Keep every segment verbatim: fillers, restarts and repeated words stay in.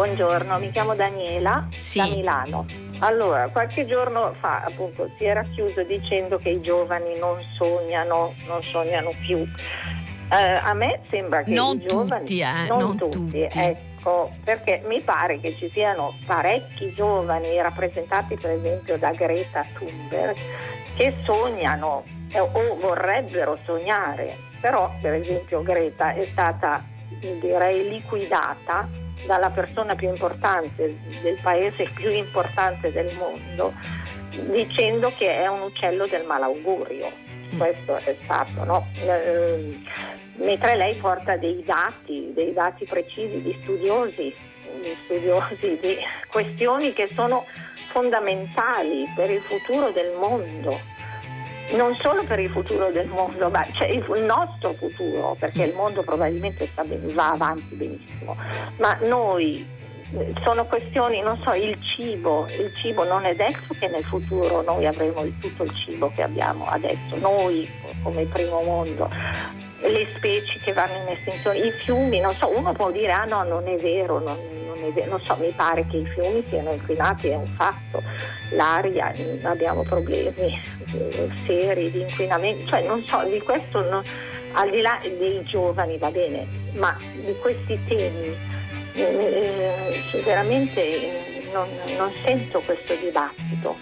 Buongiorno, mi chiamo Daniela, sì. da Milano. Allora, qualche giorno fa appunto si era chiuso dicendo che i giovani non sognano, non sognano più. Eh, a me sembra che non i giovani tutti, eh, non, non tutti, tutti. Ecco. Perché mi pare che ci siano parecchi giovani rappresentati per esempio da Greta Thunberg che sognano eh, o vorrebbero sognare, però per esempio Greta è stata, direi, liquidata dalla persona più importante del paese, più importante del mondo, dicendo che è un uccello del malaugurio. Questo è stato, no? Eh, mentre lei porta dei dati, dei dati precisi di studiosi, di studiosi di questioni che sono fondamentali per il futuro del mondo, non solo per il futuro del mondo, ma cioè il nostro futuro, perché il mondo probabilmente sta ben, va avanti benissimo, ma noi sono questioni, non so, il cibo, il cibo non è detto che nel futuro noi avremo il, tutto il cibo che abbiamo adesso, noi come primo mondo, le specie che vanno in estinzione, i fiumi, non so, uno può dire ah no, non è vero, non, non è vero, non so, mi pare che i fiumi siano inquinati, è un fatto, l'aria, abbiamo problemi seri di inquinamento, cioè non so, di questo no, al di là dei giovani va bene, ma di questi temi Eh, eh, veramente non, non sento questo dibattito.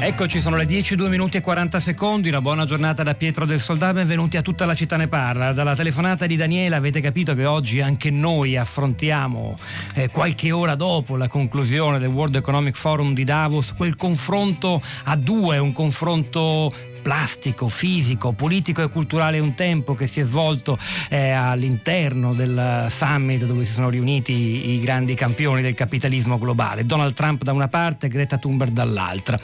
Eccoci, sono le dieci, due minuti e quaranta secondi, una buona giornata da Pietro del Soldato, benvenuti a Tutta la città ne parla. Dalla telefonata di Daniela avete capito che oggi anche noi affrontiamo, eh, qualche ora dopo la conclusione del World Economic Forum di Davos, quel confronto a due, un confronto plastico, fisico, politico e culturale un tempo che si è svolto eh, all'interno del summit dove si sono riuniti i, i grandi campioni del capitalismo globale, Donald Trump da una parte e Greta Thunberg dall'altra.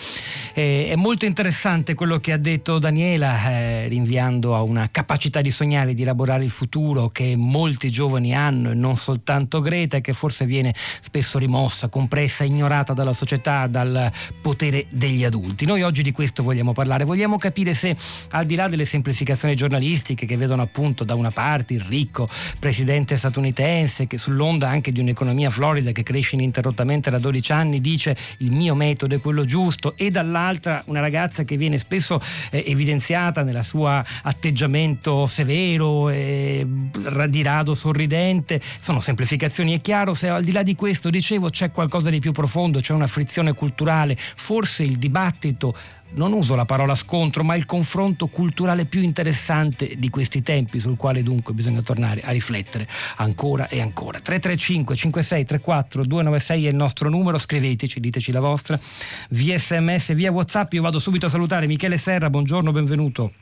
Eh, è molto interessante quello che ha detto Daniela, eh, rinviando a una capacità di sognare, di elaborare il futuro che molti giovani hanno e non soltanto Greta, e che forse viene spesso rimossa, compressa, ignorata dalla società, dal potere degli adulti. Noi oggi di questo vogliamo parlare, vogliamo capire se, al di là delle semplificazioni giornalistiche che vedono appunto da una parte il ricco presidente statunitense che sull'onda anche di un'economia florida che cresce ininterrottamente da dodici anni dice il mio metodo è quello giusto, e dall'altra una ragazza che viene spesso eh, evidenziata nella sua atteggiamento severo e di rado sorridente, sono semplificazioni, è chiaro, se al di là di questo, dicevo, c'è qualcosa di più profondo, c'è una frizione culturale, forse il dibattito, non uso la parola scontro, ma il confronto culturale più interessante di questi tempi, sul quale dunque bisogna tornare a riflettere ancora e ancora. tre tre cinque cinque sei tre quattro due nove sei è il nostro numero, scriveteci, diteci la vostra via sms, via WhatsApp. Io vado subito a salutare Michele Serra, buongiorno, benvenuto.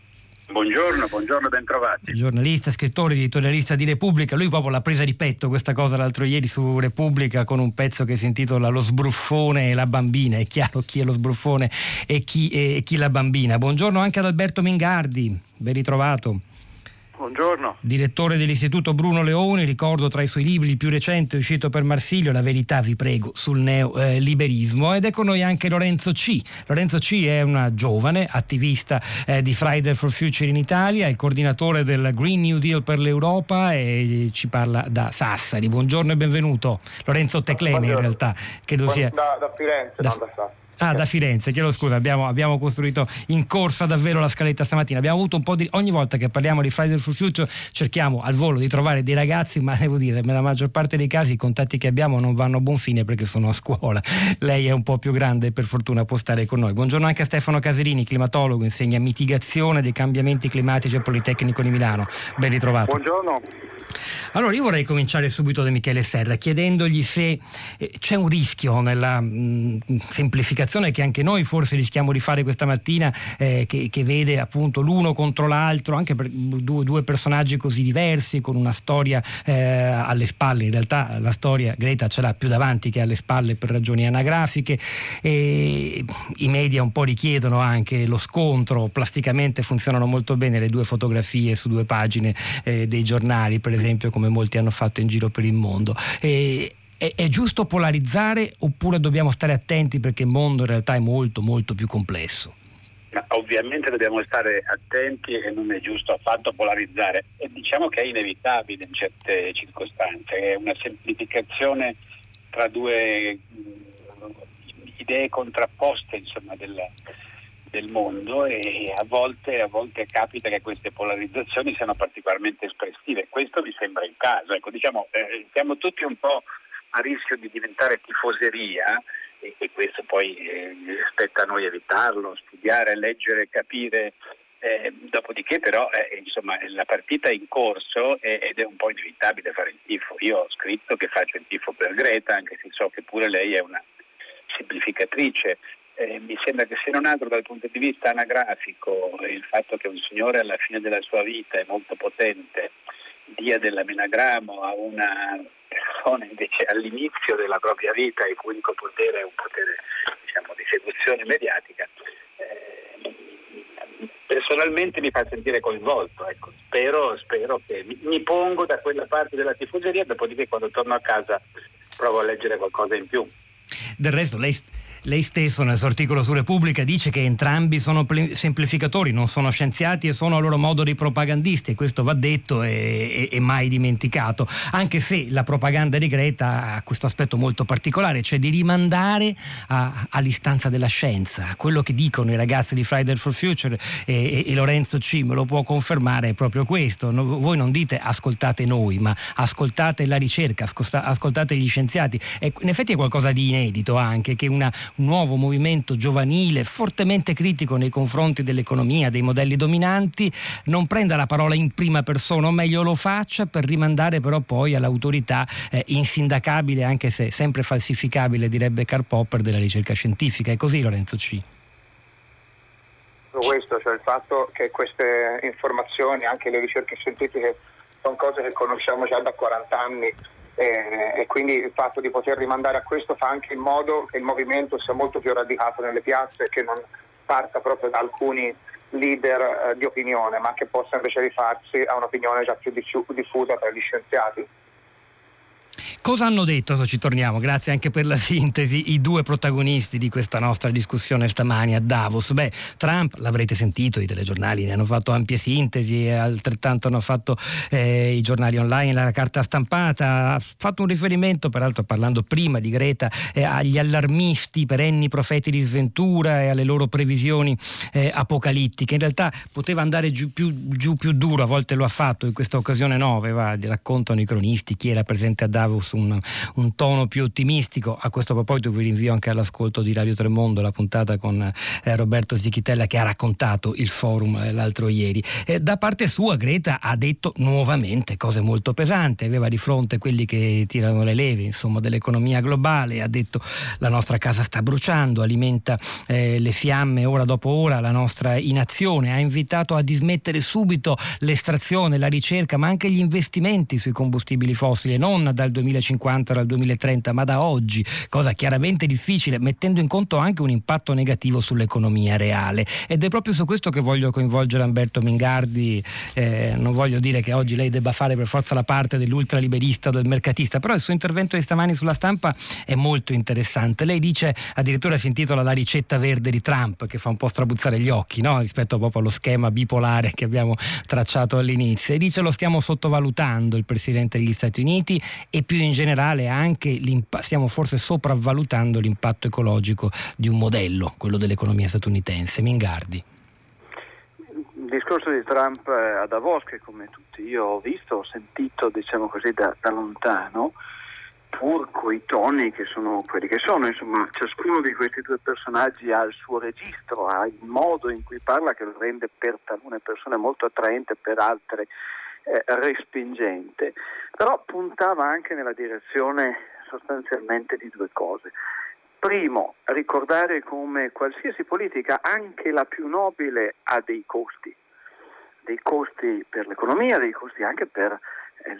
Buongiorno, buongiorno, ben trovati. Giornalista, scrittore, editorialista di Repubblica. Lui proprio l'ha presa di petto questa cosa l'altro ieri su Repubblica con un pezzo che si intitola Lo sbruffone e la bambina. È chiaro chi è lo sbruffone e chi, e chi la bambina. Buongiorno anche ad Alberto Mingardi, ben ritrovato. Buongiorno. Direttore dell'Istituto Bruno Leone, ricordo tra i suoi libri il più recente uscito per Marsilio, La verità vi prego sul neoliberismo, eh, ed è con noi anche Lorenzo C. Lorenzo C è una giovane attivista eh, di Fridays for Future in Italia, è il coordinatore del Green New Deal per l'Europa e ci parla da Sassari. Buongiorno e benvenuto. Lorenzo Tecleme Buongiorno. in realtà, credo sia da, da Firenze, da... non da Sassari. Ah, da Firenze, chiedo scusa, abbiamo, abbiamo costruito in corsa davvero la scaletta stamattina, abbiamo avuto un po' di... ogni volta che parliamo di Fridays for Future cerchiamo al volo di trovare dei ragazzi, ma devo dire, nella maggior parte dei casi i contatti che abbiamo non vanno a buon fine perché sono a scuola. Lei è un po' più grande e per fortuna può stare con noi. Buongiorno anche a Stefano Caserini, climatologo, insegna mitigazione dei cambiamenti climatici al Politecnico di Milano, ben ritrovato. Buongiorno. Allora io vorrei cominciare subito da Michele Serra chiedendogli se eh, c'è un rischio nella mh, semplificazione che anche noi forse rischiamo di fare questa mattina, eh, che, che vede appunto l'uno contro l'altro, anche per due, due personaggi così diversi con una storia eh, alle spalle. In realtà la storia Greta ce l'ha più davanti che alle spalle per ragioni anagrafiche, e i media un po' richiedono anche lo scontro. Plasticamente funzionano molto bene le due fotografie su due pagine eh, dei giornali, per esempio, come molti hanno fatto in giro per il mondo. E, è, è giusto polarizzare oppure dobbiamo stare attenti perché il mondo in realtà è molto molto più complesso? Ma ovviamente dobbiamo stare attenti e non è giusto affatto polarizzare. E diciamo che è inevitabile in certe circostanze, è una semplificazione tra due idee contrapposte, insomma, della, del mondo, e a volte, a volte capita che queste polarizzazioni siano particolarmente espressive. Questo mi sembra il caso. Ecco, diciamo, eh, siamo tutti un po' a rischio di diventare tifoseria, e, e questo poi eh, spetta a noi evitarlo, studiare, leggere, capire. Eh, dopodiché però eh, insomma la partita è in corso eh, ed è un po' inevitabile fare il tifo. Io ho scritto che faccio il tifo per Greta, anche se so che pure lei è una semplificatrice. Eh, mi sembra che, se non altro dal punto di vista anagrafico, il fatto che un signore alla fine della sua vita è molto potente dia dell'amenagramo a una persona invece all'inizio della propria vita il cui unico potere è un potere, diciamo, di seduzione mediatica, eh, personalmente mi fa sentire coinvolto. Ecco, spero, spero che mi, mi pongo da quella parte della tifoseria, dopodiché quando torno a casa provo a leggere qualcosa in più. Del resto lei, lei stesso nel suo articolo su Repubblica dice che entrambi sono pl- semplificatori, non sono scienziati e sono a loro modo dei propagandisti, e questo va detto e, e, e mai dimenticato, anche se la propaganda di Greta ha questo aspetto molto particolare, cioè di rimandare a, all'istanza della scienza, a quello che dicono i ragazzi di Fridays for Future, e, e, e Lorenzo C me lo può confermare, è proprio questo. No, voi non dite ascoltate noi, ma ascoltate la ricerca, ascolta, ascoltate gli scienziati, e in effetti è qualcosa di inedito anche che una, un nuovo movimento giovanile fortemente critico nei confronti dell'economia, dei modelli dominanti, non prenda la parola in prima persona, o meglio lo faccia per rimandare però poi all'autorità eh, insindacabile, anche se sempre falsificabile, direbbe Karl Popper, della ricerca scientifica. È così, Lorenzo C? Questo, cioè il fatto che queste informazioni, anche le ricerche scientifiche, sono cose che conosciamo già da quaranta anni, Eh, e quindi il fatto di poter rimandare a questo fa anche in modo che il movimento sia molto più radicato nelle piazze, che non parta proprio da alcuni leader eh, di opinione, ma che possa invece rifarsi a un'opinione già più diffusa tra gli scienziati. Cosa hanno detto, adesso ci torniamo, grazie anche per la sintesi, i due protagonisti di questa nostra discussione stamani a Davos? Beh, Trump, l'avrete sentito, i telegiornali ne hanno fatto ampie sintesi, e altrettanto hanno fatto eh, i giornali online, la carta stampata. Ha fatto un riferimento, peraltro parlando prima di Greta, eh, agli allarmisti, perenni profeti di sventura, e alle loro previsioni eh, apocalittiche. In realtà poteva andare giù più, giù più duro, a volte lo ha fatto, in questa occasione no, aveva, raccontano i cronisti, chi era presente a Davos, Un, un tono più ottimistico. A questo proposito vi rinvio anche all'ascolto di Radio Tre Mondo, la puntata con eh, Roberto Zichitella, che ha raccontato il forum eh, l'altro ieri. Eh, da parte sua Greta ha detto nuovamente cose molto pesanti, aveva di fronte quelli che tirano le leve, insomma, dell'economia globale, ha detto la nostra casa sta bruciando, alimenta eh, le fiamme ora dopo ora la nostra inazione, ha invitato a dismettere subito l'estrazione, la ricerca, ma anche gli investimenti sui combustibili fossili, non dal duemilacinquanta o dal duemilatrenta, ma da oggi, cosa chiaramente difficile, mettendo in conto anche un impatto negativo sull'economia reale. Ed è proprio su questo che voglio coinvolgere Alberto Mingardi. Eh, non voglio dire che oggi lei debba fare per forza la parte dell'ultraliberista o del mercatista, però il suo intervento di stamani sulla stampa è molto interessante. Lei dice, addirittura si intitola la ricetta verde di Trump, che fa un po' strabuzzare gli occhi, no? Rispetto proprio allo schema bipolare che abbiamo tracciato all'inizio, e dice lo stiamo sottovalutando il Presidente degli Stati Uniti, e più in generale anche stiamo forse sopravvalutando l'impatto ecologico di un modello, quello dell'economia statunitense. Mingardi. Il discorso di Trump a Davos, che come tutti io ho visto, ho sentito, diciamo così, da, da lontano, pur coi toni che sono quelli che sono, insomma, ciascuno di questi due personaggi ha il suo registro, ha il modo in cui parla che lo rende per talune persone molto attraente, per altre eh, respingente, però puntava anche nella direzione sostanzialmente di due cose. Primo, ricordare come qualsiasi politica, anche la più nobile, ha dei costi, dei costi per l'economia, dei costi anche per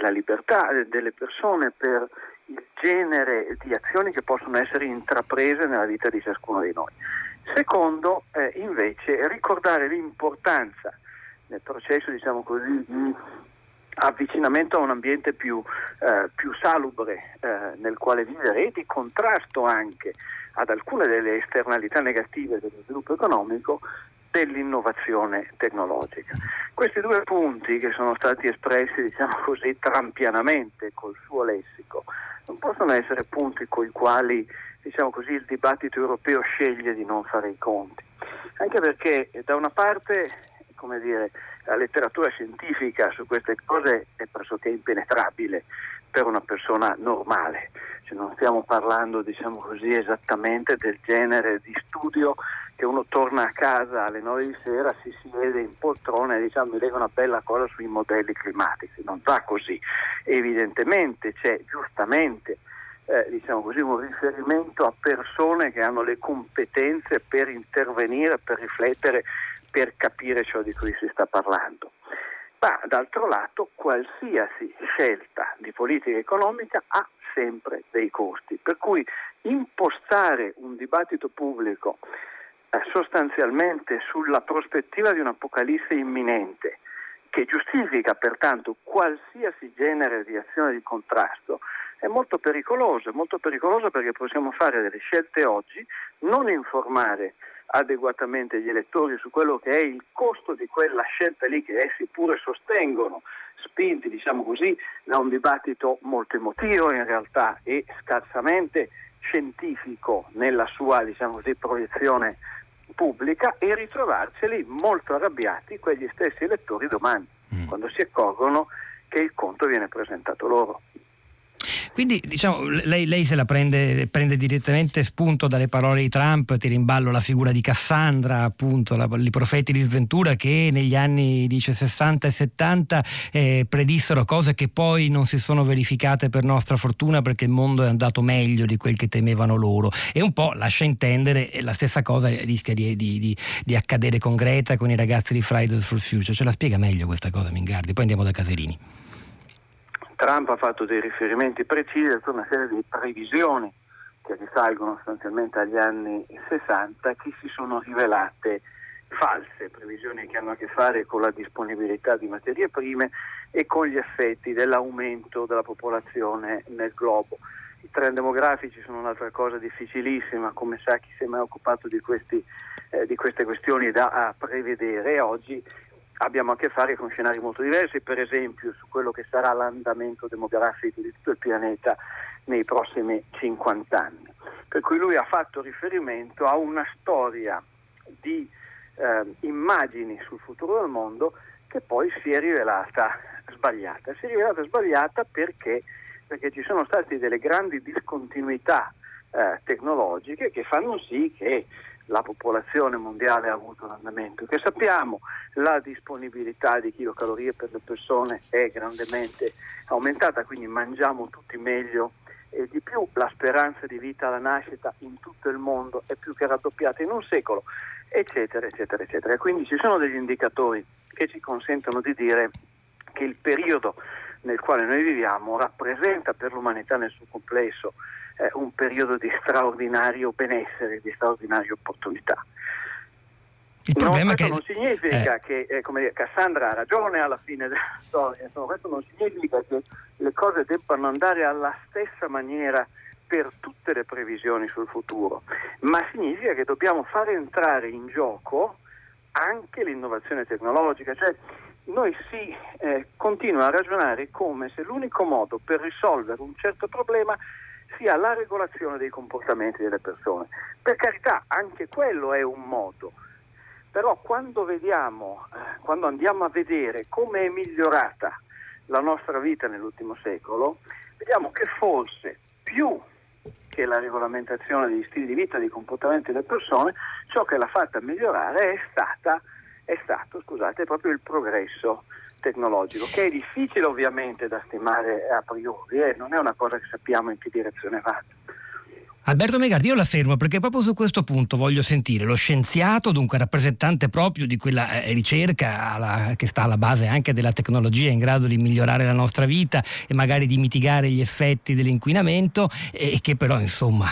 la libertà delle persone, per il genere di azioni che possono essere intraprese nella vita di ciascuno di noi. Secondo, eh, invece, ricordare l'importanza nel processo, diciamo così, di avvicinamento a un ambiente più, eh, più salubre eh, nel quale vivere, e di contrasto anche ad alcune delle esternalità negative dello sviluppo economico, dell'innovazione tecnologica. Questi due punti, che sono stati espressi, diciamo così, trampianamente col suo lessico, non possono essere punti coi quali, diciamo così, il dibattito europeo sceglie di non fare i conti. Anche perché da una parte, come dire, la letteratura scientifica su queste cose è pressoché impenetrabile per una persona normale, cioè non stiamo parlando, diciamo così, esattamente del genere di studio che uno torna a casa alle nove di sera, si siede in poltrona e diciamo mi leggo una bella cosa sui modelli climatici. Non va così. Evidentemente c'è giustamente eh, diciamo così un riferimento a persone che hanno le competenze per intervenire, per riflettere, per capire ciò di cui si sta parlando. Ma d'altro lato qualsiasi scelta di politica economica ha sempre dei costi, per cui impostare un dibattito pubblico eh, sostanzialmente sulla prospettiva di un'apocalisse imminente, che giustifica pertanto qualsiasi genere di azione di contrasto, è molto pericoloso, è molto pericoloso perché possiamo fare delle scelte oggi, non informare adeguatamente gli elettori su quello che è il costo di quella scelta lì, che essi pure sostengono, spinti, diciamo così, da un dibattito molto emotivo in realtà e scarsamente scientifico nella sua, diciamo così, proiezione pubblica, e ritrovarceli molto arrabbiati quegli stessi elettori domani, mm. quando si accorgono che il conto viene presentato loro. Quindi, diciamo, lei, lei se la prende, prende direttamente spunto dalle parole di Trump, tira in ballo la figura di Cassandra, appunto, la, i profeti di sventura che negli anni dice, sessanta e settanta eh, predissero cose che poi non si sono verificate per nostra fortuna, perché il mondo è andato meglio di quel che temevano loro. E un po' lascia intendere, e la stessa cosa rischia di, di, di, di accadere con Greta, con i ragazzi di Fridays for Future. Ce la spiega meglio questa cosa Mingardi, poi andiamo da Caserini. Trump ha fatto dei riferimenti precisi su una serie di previsioni che risalgono sostanzialmente agli anni sessanta, che si sono rivelate false, previsioni che hanno a che fare con la disponibilità di materie prime e con gli effetti dell'aumento della popolazione nel globo. I trend demografici sono un'altra cosa difficilissima, come sa chi si è mai occupato di, questi, eh, di queste questioni, da prevedere. Oggi abbiamo a che fare con scenari molto diversi, per esempio su quello che sarà l'andamento demografico di tutto il pianeta nei prossimi cinquanta anni. Per cui lui ha fatto riferimento a una storia di eh, immagini sul futuro del mondo che poi si è rivelata sbagliata. Si è rivelata sbagliata perché, perché ci sono state delle grandi discontinuità eh, tecnologiche che fanno sì che la popolazione mondiale ha avuto un andamento che sappiamo, la disponibilità di chilocalorie per le persone è grandemente aumentata, quindi mangiamo tutti meglio e di più, la speranza di vita alla nascita in tutto il mondo è più che raddoppiata in un secolo, eccetera, eccetera, eccetera. Quindi ci sono degli indicatori che ci consentono di dire che il periodo nel quale noi viviamo rappresenta per l'umanità nel suo complesso eh, un periodo di straordinario benessere, di straordinarie opportunità. Il no, questo che... non significa eh. che eh, come dire, Cassandra ha ragione alla fine della storia, insomma, questo non significa che le cose debbano andare alla stessa maniera per tutte le previsioni sul futuro, ma significa che dobbiamo far entrare in gioco anche l'innovazione tecnologica, cioè noi si eh, continua a ragionare come se l'unico modo per risolvere un certo problema sia la regolazione dei comportamenti delle persone. Per carità, anche quello è un modo, però quando vediamo, quando andiamo a vedere come è migliorata la nostra vita nell'ultimo secolo, vediamo che forse più che la regolamentazione degli stili di vita, dei comportamenti delle persone, ciò che l'ha fatta migliorare è stata È stato, scusate, proprio il progresso tecnologico, che è difficile ovviamente da stimare a priori e eh, non è una cosa che sappiamo in che direzione va. Alberto Mingardi, io la fermo perché proprio su questo punto voglio sentire lo scienziato, dunque rappresentante proprio di quella eh, ricerca alla, che sta alla base anche della tecnologia in grado di migliorare la nostra vita e magari di mitigare gli effetti dell'inquinamento, e che però insomma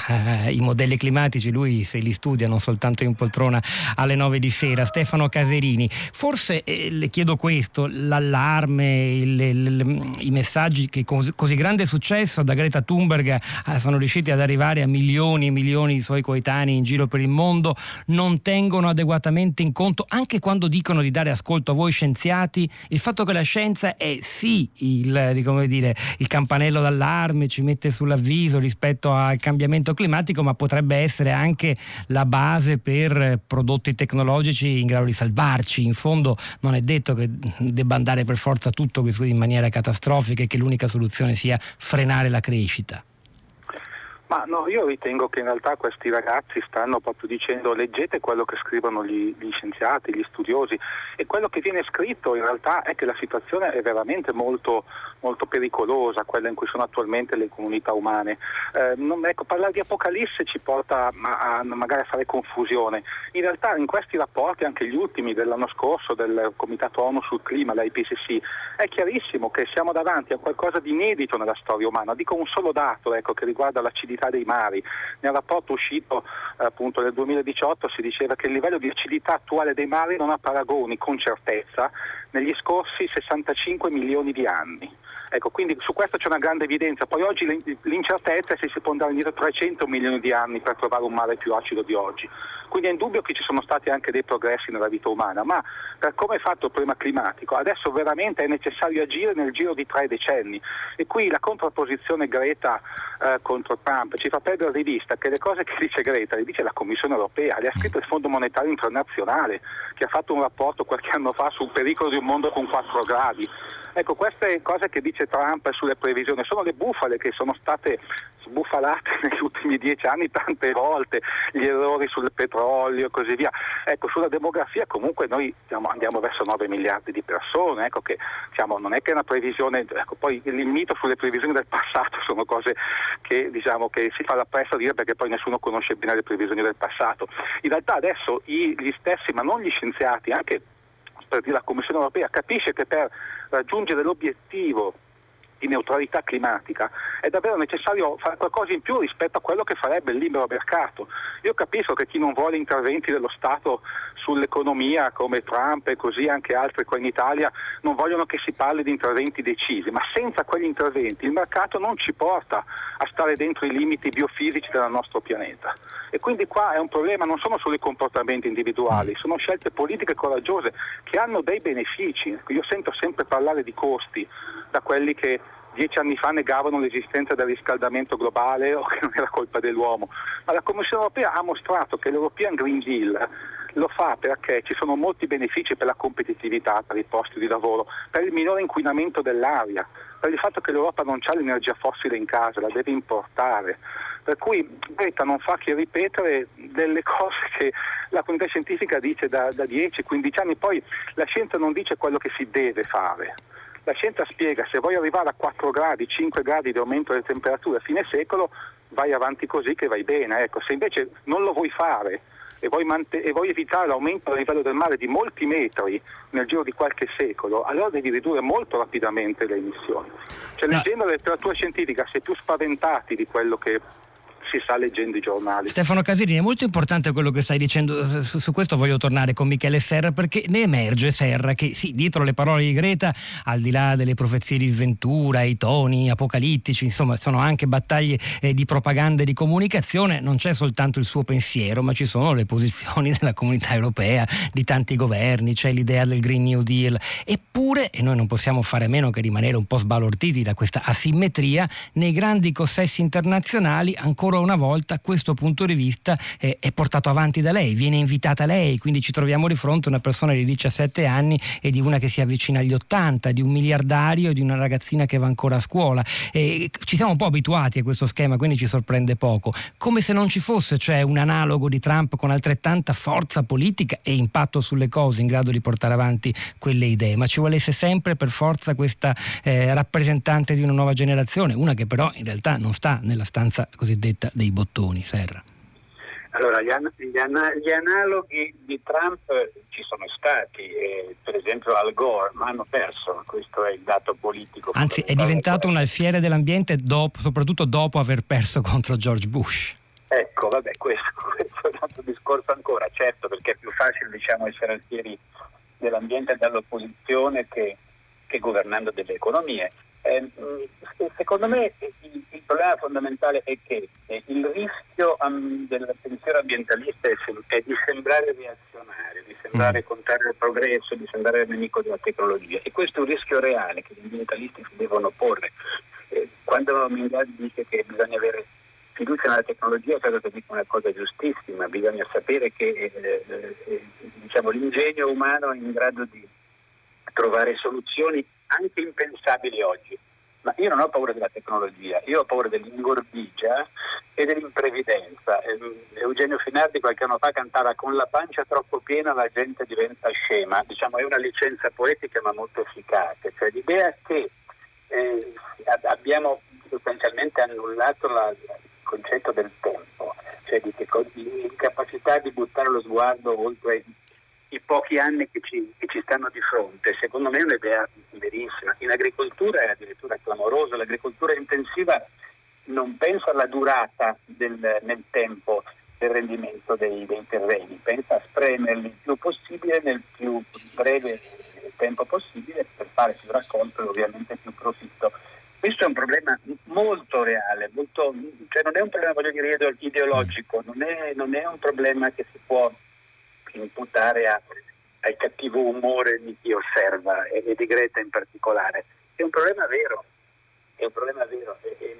eh, i modelli climatici lui se li studia non soltanto in poltrona alle nove di sera. Stefano Caserini, forse eh, le chiedo questo, l'allarme, il, il, i messaggi che cos- così grande successo da Greta Thunberg eh, sono riusciti ad arrivare a milioni e milioni di suoi coetanei in giro per il mondo, non tengono adeguatamente in conto, anche quando dicono di dare ascolto a voi scienziati, il fatto che la scienza è sì il, come dire, il campanello d'allarme, ci mette sull'avviso rispetto al cambiamento climatico, ma potrebbe essere anche la base per prodotti tecnologici in grado di salvarci. In fondo non è detto che debba andare per forza tutto in maniera catastrofica e che l'unica soluzione sia frenare la crescita. Ma no, io ritengo che in realtà questi ragazzi stanno proprio dicendo leggete quello che scrivono gli, gli scienziati, gli studiosi, e quello che viene scritto in realtà è che la situazione è veramente molto, molto pericolosa, quella in cui sono attualmente le comunità umane. Eh, non, ecco, parlare di apocalisse ci porta a, a magari a fare confusione. In realtà in questi rapporti, anche gli ultimi dell'anno scorso del Comitato ONU sul clima, l'I P C C, è chiarissimo che siamo davanti a qualcosa di inedito nella storia umana. Dico un solo dato ecco, che riguarda l'acidità dei mari. Nel rapporto uscito appunto nel duemiladiciotto si diceva che il livello di acidità attuale dei mari non ha paragoni con certezza negli scorsi sessantacinque milioni di anni. Ecco, quindi su questo c'è una grande evidenza. Poi oggi l'incertezza è se si può andare indietro trecento milioni di anni per trovare un mare più acido di oggi. Quindi è indubbio che ci sono stati anche dei progressi nella vita umana, ma per come è fatto il problema climatico, adesso veramente è necessario agire nel giro di tre decenni. E qui la contrapposizione Greta eh, contro Trump ci fa perdere di vista che le cose che dice Greta le dice la Commissione Europea, le ha scritte il Fondo Monetario Internazionale, che ha fatto un rapporto qualche anno fa sul pericolo di un mondo con quattro gradi. Ecco, queste cose che dice Trump sulle previsioni sono le bufale che sono state sbufalate negli ultimi dieci anni tante volte, gli errori sul petrolio e così via. Ecco, sulla demografia comunque noi diciamo, andiamo verso nove miliardi di persone, ecco che diciamo, non è che è una previsione, ecco, poi il mito sulle previsioni del passato sono cose che diciamo che si fa la pressa a dire perché poi nessuno conosce bene le previsioni del passato. In realtà adesso gli stessi, ma non gli scienziati, anche per dire la Commissione Europea, capisce che per raggiungere l'obiettivo di neutralità climatica è davvero necessario fare qualcosa in più rispetto a quello che farebbe il libero mercato. Io capisco che chi non vuole interventi dello Stato sull'economia come Trump e così anche altri qua in Italia non vogliono che si parli di interventi decisi, ma senza quegli interventi il mercato non ci porta a stare dentro i limiti biofisici del nostro pianeta. E quindi qua è un problema, non sono solo i comportamenti individuali, sono scelte politiche coraggiose che hanno dei benefici. Io sento sempre parlare di costi da quelli che dieci anni fa negavano l'esistenza del riscaldamento globale o che non era colpa dell'uomo, ma la Commissione Europea ha mostrato che l'European Green Deal lo fa perché ci sono molti benefici per la competitività, per i posti di lavoro, per il minore inquinamento dell'aria, per il fatto che l'Europa non ha l'energia fossile in casa, la deve importare. Per cui Greta non fa che ripetere delle cose che la comunità scientifica dice da, da dieci quindici anni. Poi la scienza non dice quello che si deve fare. La scienza spiega, se vuoi arrivare a quattro gradi, cinque gradi di aumento delle temperature a fine secolo, vai avanti così che vai bene. Ecco, se invece non lo vuoi fare e vuoi, mant- e vuoi evitare l'aumento del livello del mare di molti metri nel giro di qualche secolo, allora devi ridurre molto rapidamente le emissioni. Cioè, leggendo la letteratura scientifica si è più spaventati di quello che si sta leggendo i giornali. Stefano Caserini, è molto importante quello che stai dicendo, su, su questo voglio tornare con Michele Serra perché ne emerge Serra che sì, dietro le parole di Greta, al di là delle profezie di sventura, i toni apocalittici, insomma sono anche battaglie eh, di propaganda e di comunicazione, non c'è soltanto il suo pensiero ma ci sono le posizioni della comunità europea, di tanti governi, c'è l'idea del Green New Deal, eppure, e noi non possiamo fare a meno che rimanere un po' sbalorditi da questa asimmetria, nei grandi consessi internazionali ancora ancora una volta questo punto di vista eh, è portato avanti da lei, viene invitata lei, quindi ci troviamo di fronte a una persona di diciassette anni e di una che si avvicina agli ottanta, di un miliardario e di una ragazzina che va ancora a scuola. Eh, ci siamo un po' abituati a questo schema, quindi ci sorprende poco, come se non ci fosse cioè un analogo di Trump con altrettanta forza politica e impatto sulle cose, in grado di portare avanti quelle idee, ma ci volesse sempre per forza questa eh, rappresentante di una nuova generazione, una che però in realtà non sta nella stanza cosiddetta dei bottoni. Serra. Allora, gli, an- gli, an- gli analoghi di Trump ci sono stati, eh, per esempio Al Gore, ma hanno perso, questo è il dato politico. Anzi, è diventato un alfiere dell'ambiente dopo, soprattutto dopo aver perso contro George Bush. Ecco, vabbè, questo, questo è un altro discorso ancora, certo, perché è più facile, diciamo, essere alfieri dell'ambiente dall'opposizione che, che governando delle economie. Eh, secondo me il, il problema fondamentale è che il rischio um, del pensiero ambientalista è, è di sembrare reazionario, di sembrare contrario al progresso, di sembrare nemico della tecnologia, e questo è un rischio reale che gli ambientalisti si devono porre. Eh, quando Mingardi dice che bisogna avere fiducia nella tecnologia, credo che dica una cosa giustissima, bisogna sapere che eh, eh, diciamo, l'ingegno umano è in grado di trovare soluzioni anche impensabili oggi, ma io non ho paura della tecnologia, io ho paura dell'ingordigia e dell'imprevidenza. Eugenio Finardi qualche anno fa cantava: con la pancia troppo piena la gente diventa scema. Diciamo, è una licenza poetica ma molto efficace, cioè l'idea che eh, abbiamo sostanzialmente annullato la, il concetto del tempo, cioè di, di incapacità di buttare lo sguardo oltre i pochi anni che ci, che ci stanno di fronte. Secondo me è un'idea verissima. In agricoltura è addirittura clamorosa, l'agricoltura intensiva non pensa alla durata del, nel tempo del rendimento dei, dei terreni, pensa a spremerli il più possibile nel più breve tempo possibile per fare più raccolto e ovviamente più profitto. Questo è un problema molto reale, molto, cioè non è un problema, voglio dire, ideologico, non è, non è un problema che si può imputare a, al cattivo umore di chi osserva e, e di Greta in particolare. È un problema vero, è un problema vero. E,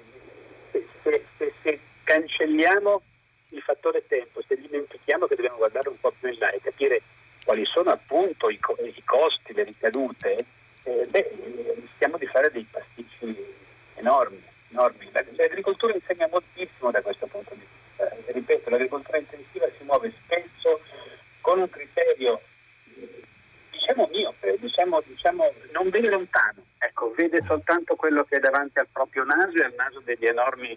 e, se, se, se cancelliamo il fattore tempo, se dimentichiamo che dobbiamo guardare un po' più in là e capire quali sono appunto i, co- i costi, le ricadute, eh, beh, rischiamo di fare dei pasticci enormi, enormi. L'agricoltura insegna moltissimo da questo punto di vista. Ripeto, l'agricoltura intensiva si muove spesso con un criterio, diciamo miope, diciamo, diciamo non vede lontano, ecco, vede soltanto quello che è davanti al proprio naso e al naso degli enormi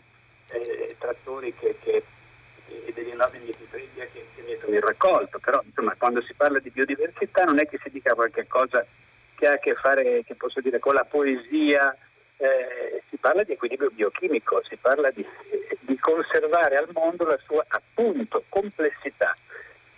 eh, trattori che, che, e degli enormi mietipriglia che mettono il raccolto. Però insomma, quando si parla di biodiversità non è che si dica qualche cosa che ha a che fare, che posso dire, con la poesia. Eh, si parla di equilibrio biochimico, si parla di, di conservare al mondo la sua appunto complessità.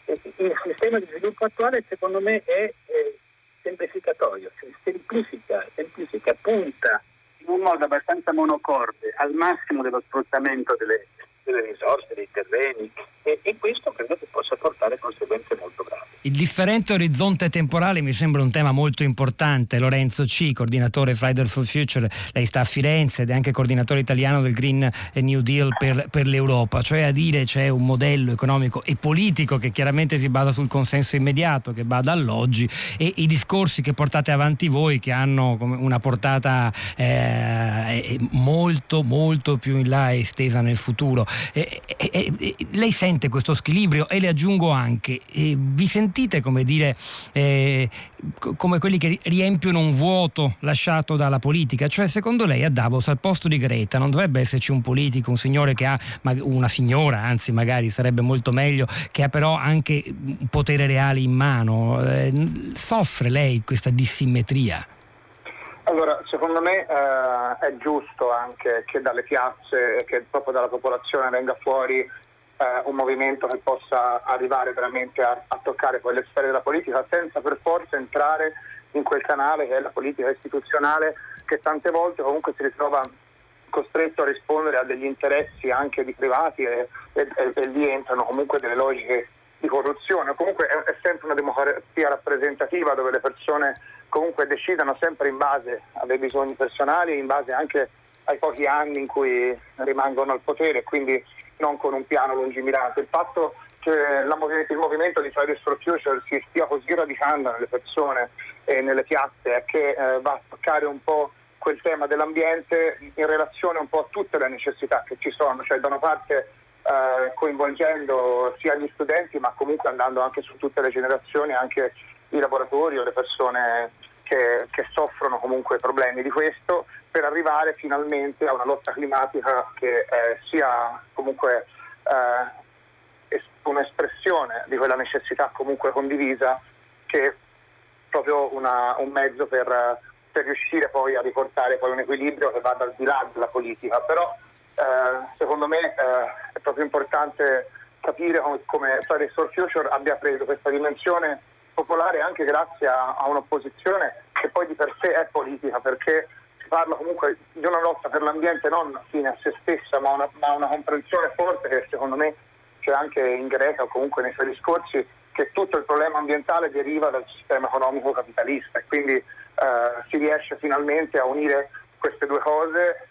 Il sistema di sviluppo attuale secondo me è eh, semplificatorio, cioè semplifica, semplifica, punta in un modo abbastanza monocorde al massimo dello sfruttamento delle, delle risorse, dei terreni, e, e questo credo che possa portare a conseguenze molto gravi. Il differente orizzonte temporale mi sembra un tema molto importante. Lorenzo C, coordinatore Fridays for Future, lei sta a Firenze ed è anche coordinatore italiano del Green New Deal per, per l'Europa, cioè a dire c'è un modello economico e politico che chiaramente si basa sul consenso immediato, che bada all'oggi, e i discorsi che portate avanti voi, che hanno una portata eh, molto molto più in là e estesa nel futuro. Eh, eh, eh, lei sente questo squilibrio? E le aggiungo anche, eh, vi sentite Sentite come dire eh, come quelli che riempiono un vuoto lasciato dalla politica? Cioè, secondo lei a Davos al posto di Greta non dovrebbe esserci un politico, un signore che ha, una signora anzi magari sarebbe molto meglio, che ha però anche un potere reale in mano? Eh, soffre lei questa dissimmetria? Allora, secondo me eh, è giusto anche che dalle piazze e che proprio dalla popolazione venga fuori Uh, un movimento che possa arrivare veramente a, a toccare quelle sfere della politica, senza per forza entrare in quel canale che è la politica istituzionale, che tante volte comunque si ritrova costretto a rispondere a degli interessi anche di privati, e, e, e, e lì entrano comunque delle logiche di corruzione. Comunque è, è sempre una democrazia rappresentativa, dove le persone comunque decidano sempre in base a dei bisogni personali, in base anche ai pochi anni in cui rimangono al potere, quindi non con un piano lungimirante. Il fatto che il movimento di Fridays for Future si stia così radicando nelle persone e nelle piazze è che eh, va a toccare un po' quel tema dell'ambiente in relazione un po' a tutte le necessità che ci sono, cioè da una parte eh, coinvolgendo sia gli studenti ma comunque andando anche su tutte le generazioni, anche i lavoratori o le persone che, che soffrono comunque problemi di questo, per arrivare finalmente a una lotta climatica che eh, sia comunque eh, un'espressione di quella necessità comunque condivisa, che proprio una, un mezzo per, per riuscire poi a riportare poi un equilibrio che vada al di là della politica. Però eh, secondo me eh, è proprio importante capire come, come Fridays for Future abbia preso questa dimensione popolare anche grazie a, a un'opposizione che poi di per sé è politica, perché si parla comunque di una lotta per l'ambiente non fine a se stessa, ma una, ma una comprensione forte che secondo me c'è anche in Greta o comunque nei suoi discorsi, che tutto il problema ambientale deriva dal sistema economico capitalista, e quindi eh, si riesce finalmente a unire queste due cose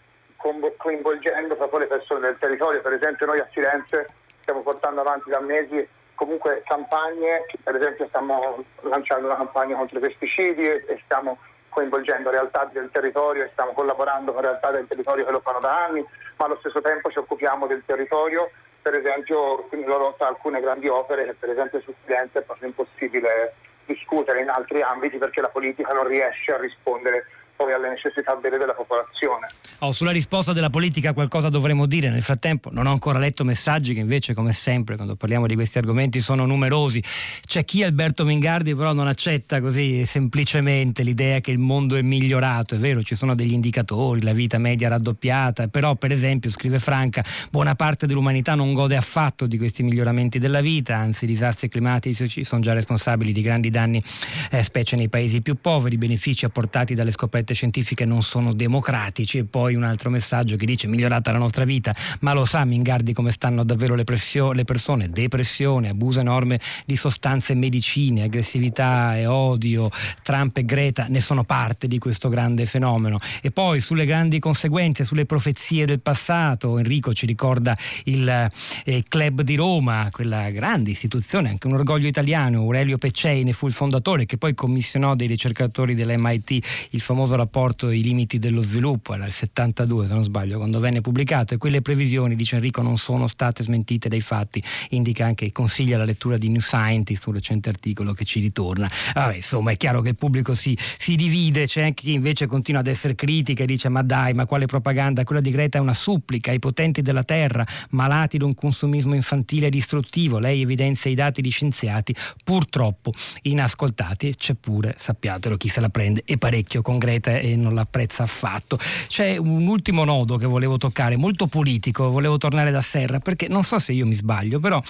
coinvolgendo proprio le persone del territorio. Per esempio noi a Firenze stiamo portando avanti da mesi comunque campagne, per esempio stiamo lanciando una campagna contro i pesticidi e stiamo coinvolgendo realtà del territorio e stiamo collaborando con realtà del territorio che lo fanno da anni, ma allo stesso tempo ci occupiamo del territorio, per esempio nella lotta alcune grandi opere che per esempio su Firenze è proprio impossibile discutere in altri ambiti perché la politica non riesce a rispondere poi alle necessità vere della popolazione. Oh, sulla risposta della politica qualcosa dovremmo dire, nel frattempo non ho ancora letto messaggi che invece come sempre quando parliamo di questi argomenti sono numerosi. C'è chi, Alberto Mingardi, però non accetta così semplicemente l'idea che il mondo è migliorato. È vero, ci sono degli indicatori, la vita media raddoppiata, però per esempio, scrive Franca, buona parte dell'umanità non gode affatto di questi miglioramenti della vita, anzi i disastri climatici sono già responsabili di grandi danni eh, specie nei paesi più poveri, i benefici apportati dalle scoperte scientifiche non sono democratici. E poi un altro messaggio che dice: migliorata la nostra vita, ma lo sa Mingardi come stanno davvero le, pressio- le persone? Depressione, abuso enorme di sostanze e medicine, aggressività e odio. Trump e Greta ne sono parte di questo grande fenomeno. E poi sulle grandi conseguenze, sulle profezie del passato, Enrico ci ricorda il eh, Club di Roma, quella grande istituzione, anche un orgoglio italiano. Aurelio Peccei ne fu il fondatore, che poi commissionò dei ricercatori dell'emme i ti il famoso rapporto I limiti dello sviluppo, era il settantadue se non sbaglio quando venne pubblicato, e quelle previsioni, dice Enrico, non sono state smentite dai fatti, indica anche, consiglia la lettura di New Scientist, un recente articolo che ci ritorna. Vabbè, insomma è chiaro che il pubblico si, si divide, c'è anche chi invece continua ad essere critica e dice ma dai, ma quale propaganda, quella di Greta è una supplica ai potenti della terra, malati da un consumismo infantile e distruttivo, lei evidenzia i dati di scienziati purtroppo inascoltati, e c'è pure, sappiatelo, chi se la prende e parecchio con Greta e non l'apprezza affatto. C'è un ultimo nodo che volevo toccare, molto politico, volevo tornare da Serra, perché non so se io mi sbaglio, però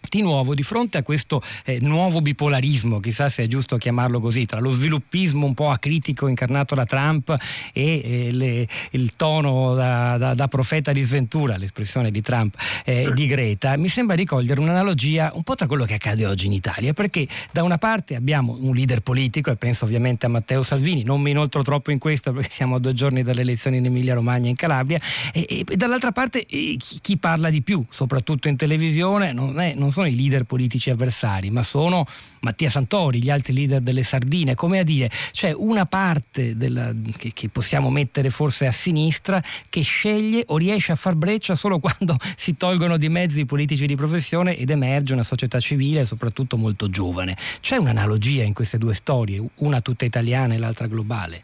di nuovo di fronte a questo eh, nuovo bipolarismo, chissà se è giusto chiamarlo così, tra lo sviluppismo un po' acritico incarnato da Trump e eh, le, il tono da, da, da profeta di sventura, l'espressione di Trump eh, di Greta, mi sembra di cogliere un'analogia un po' tra quello che accade oggi in Italia, perché da una parte abbiamo un leader politico, e penso ovviamente a Matteo Salvini, non mi inoltro troppo in questo perché siamo a due giorni dalle elezioni in Emilia Romagna e in Calabria, e, e, e dall'altra parte eh, chi, chi parla di più, soprattutto in televisione, non è non sono i leader politici avversari, ma sono Mattia Santori, gli altri leader delle Sardine, come a dire, c'è una parte della, che, che possiamo mettere forse a sinistra, che sceglie o riesce a far breccia solo quando si tolgono di mezzo i politici di professione ed emerge una società civile soprattutto molto giovane. C'è un'analogia in queste due storie, una tutta italiana e l'altra globale?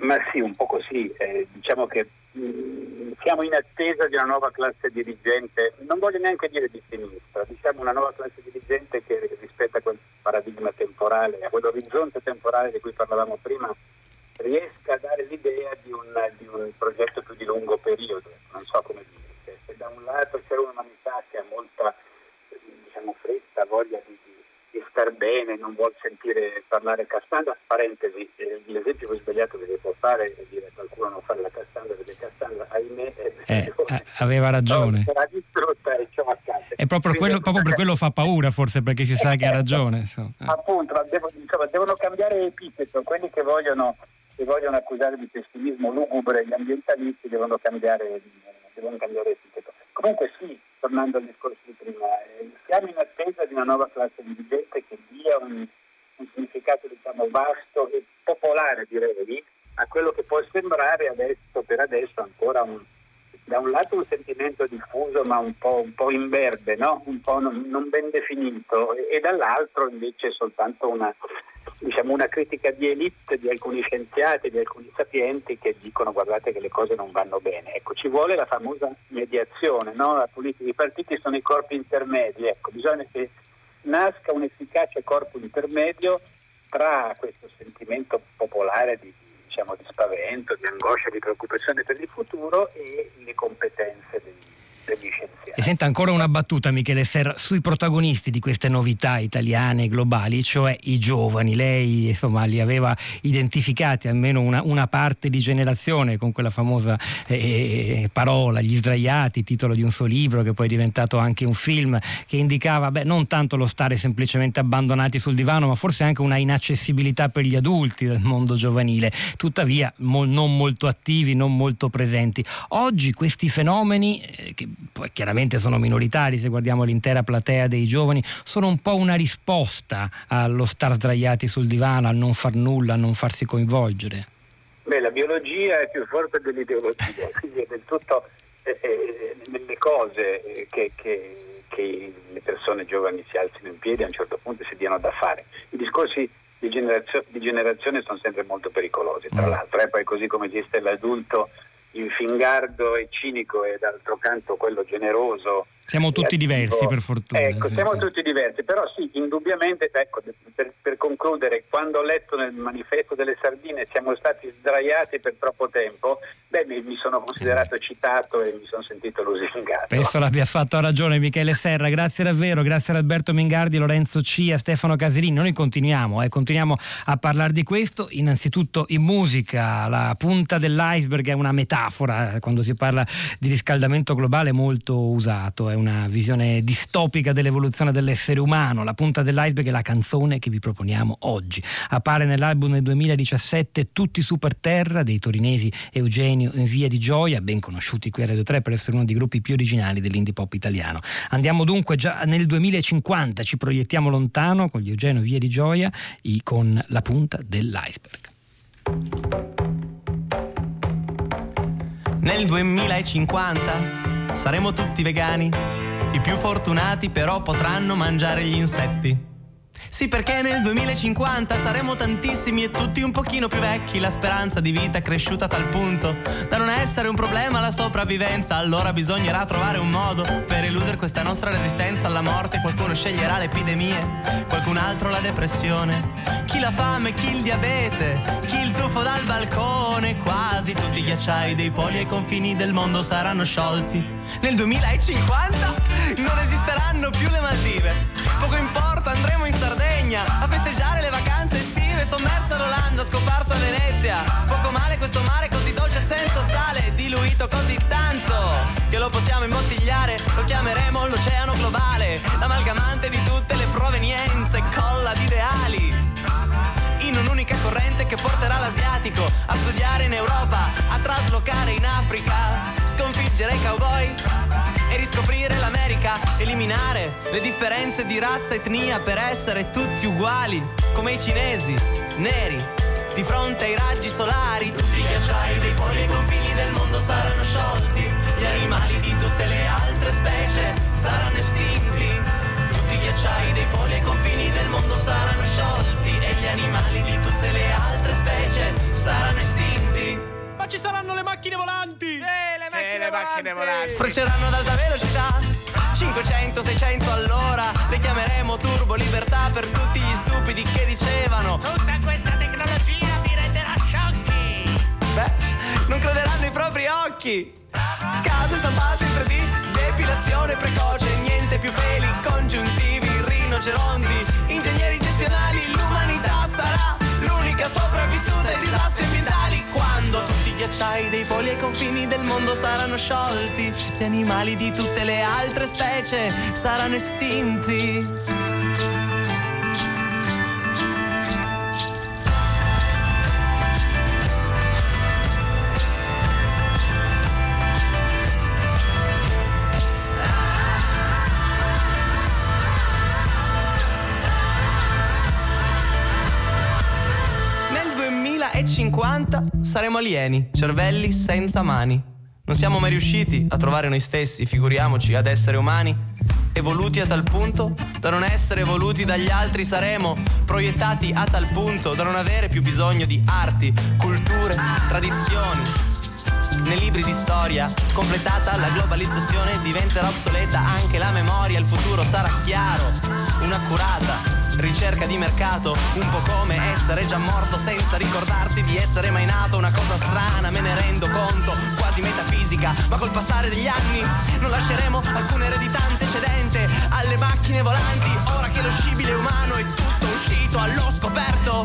Ma sì, un po' così, eh, diciamo che siamo in attesa di una nuova classe dirigente, non voglio neanche dire di sinistra, diciamo una nuova classe dirigente che rispetto a quel paradigma temporale, a quell'orizzonte temporale di cui parlavamo prima, riesca a dare l'idea di un, di un progetto più di lungo periodo. Non so come dire, se da un lato c'è un'umanità che ha molta, diciamo, fretta, voglia di, di star bene, non vuol sentire parlare Cassandra, parentesi, eh, l'esempio più sbagliato che si può fare è dire qualcuno non fa la Cassandra perché Cassandra, ahimè, eh, eh, aveva ragione, sarà distrutta e ciò accade. È proprio, quindi, quello, proprio per quello fa paura forse, perché si eh, sa che eh, ha ragione. So. Appunto, devo, diciamo, devono cambiare epiteto, quelli che vogliono, che vogliono accusare di pessimismo lugubre gli ambientalisti devono cambiare, devono cambiare epiteto. Comunque sì, tornando al discorso di prima, eh, siamo in attesa di una nuova classe dirigente che dia un, un significato, diciamo, vasto e popolare, direi, a quello che può sembrare adesso, per adesso, ancora un, da un lato un sentimento diffuso ma un po', un po' imberbe, no? Un po' non, non ben definito, e, e dall'altro invece soltanto una, diciamo, una critica di elite, di alcuni scienziati, di alcuni sapienti che dicono guardate che le cose non vanno bene. Ecco, ci vuole la famosa mediazione, no? La politica, i partiti sono i corpi intermedi, ecco, bisogna che nasca un efficace corpo intermedio tra questo sentimento popolare di, diciamo, di spavento, di angoscia, di preoccupazione per il futuro e le competenze degli, degli scienziati. E senta, ancora una battuta, Michele Serra, sui protagonisti di queste novità italiane e globali, cioè i giovani. Lei, insomma, li aveva identificati, almeno una, una parte di generazione, con quella famosa eh, parola, gli sdraiati, titolo di un suo libro che poi è diventato anche un film, che indicava beh, non tanto lo stare semplicemente abbandonati sul divano, ma forse anche una inaccessibilità per gli adulti del mondo giovanile, tuttavia mo- non molto attivi, non molto presenti. Oggi questi fenomeni, eh, che poi chiaramente sono minoritari se guardiamo l'intera platea dei giovani, sono un po' una risposta allo star sdraiati sul divano, a non far nulla, a non farsi coinvolgere. Beh, la biologia è più forte dell'ideologia, quindi è del tutto eh, nelle cose che, che, che le persone giovani si alzino in piedi a un certo punto e si diano da fare. I discorsi di generazione, di generazione sono sempre molto pericolosi, tra mm. l'altro, e eh, poi così come esiste l'adulto infingardo e cinico e d'altro canto quello generoso. Siamo tutti attivo. Diversi, per fortuna. Ecco, sì. Siamo tutti diversi, però sì, indubbiamente, ecco, per, per concludere, quando ho letto nel manifesto delle Sardine siamo stati sdraiati per troppo tempo, beh, mi, mi sono considerato eh. citato e mi sono sentito lusingato. Penso l'abbia fatto a ragione Michele Serra, grazie davvero, grazie ad Alberto Mingardi, Lorenzo C, a Stefano Caserini. Noi continuiamo, eh, continuiamo a parlare di questo, innanzitutto in musica. La punta dell'iceberg è una metafora, quando si parla di riscaldamento globale molto usato, è una visione distopica dell'evoluzione dell'essere umano. La punta dell'iceberg è la canzone che vi proponiamo oggi. Appare nell'album del duemiladiciassette Tutti su per terra dei torinesi Eugenio in Via di Gioia, ben conosciuti qui a Radio tre per essere uno dei gruppi più originali dell'indie pop italiano. Andiamo dunque già nel duemilacinquanta, ci proiettiamo lontano con gli Eugenio in Via di Gioia con la punta dell'iceberg. Nel duemilacinquanta saremo tutti vegani, i più fortunati però potranno mangiare gli insetti. Sì, perché nel duemilacinquanta saremo tantissimi e tutti un pochino più vecchi, la speranza di vita è cresciuta a tal punto da non essere un problema la sopravvivenza. Allora bisognerà trovare un modo per eludere questa nostra resistenza alla morte. Qualcuno sceglierà le epidemie, qualcun altro la depressione, chi la fame, chi il diabete, chi il tuffo dal balcone. Quasi tutti i ghiacciai dei poli ai confini del mondo saranno sciolti. Nel duemilacinquanta non esisteranno più le Maldive, poco importa, andremo in Sardegna a festeggiare le vacanze estive. Sommersa l'Olanda, scomparsa Venezia, poco male questo mare così dolce senza sale, diluito così tanto che lo possiamo imbottigliare, lo chiameremo l'oceano globale, l'amalgamante di tutte le provenienze, colla di ideali in un'unica corrente che porterà l'asiatico a studiare in Europa, a traslocare in Africa, sconfiggere i cowboy e riscoprire l'America, eliminare le differenze di razza e etnia per essere tutti uguali come i cinesi, neri, di fronte ai raggi solari. Tutti i ghiacciai dei poli e confini del mondo saranno sciolti, gli animali di tutte le altre specie saranno estinti. Tutti i ghiacciai dei poli e confini del mondo saranno sciolti e gli animali di tutte le altre specie saranno estinti. Ma ci saranno le macchine volanti! Sì, le, sì, macchine, le volanti. macchine volanti! Sfrecceranno ad alta velocità, cinquecento seicento all'ora, le chiameremo Turbo Libertà per tutti gli stupidi che dicevano tutta questa tecnologia vi renderà sciocchi! Beh, non crederanno i propri occhi! Case stampate in tre D, depilazione precoce, niente più peli, congiuntivi, rinoceronti, ingegneri gestionali. L'umanità sarà l'unica sopravvissuta ai disastri ambientali. Quando tutti i ghiacciai dei poli ai confini del mondo saranno sciolti, gli animali di tutte le altre specie saranno estinti. duemilacinquanta saremo alieni, cervelli senza mani. Non siamo mai riusciti a trovare noi stessi, figuriamoci ad essere umani. Evoluti a tal punto da non essere evoluti dagli altri, saremo proiettati a tal punto da non avere più bisogno di arti, culture, tradizioni. Nei libri di storia, completata la globalizzazione, diventerà obsoleta anche la memoria. Il futuro sarà chiaro, un'accurata ricerca di mercato, un po' come essere già morto senza ricordarsi di essere mai nato. Una cosa strana, me ne rendo conto, quasi metafisica, ma col passare degli anni non lasceremo alcuna eredità antecedente alle macchine volanti. Ora che lo scibile umano è tutto uscito allo scoperto,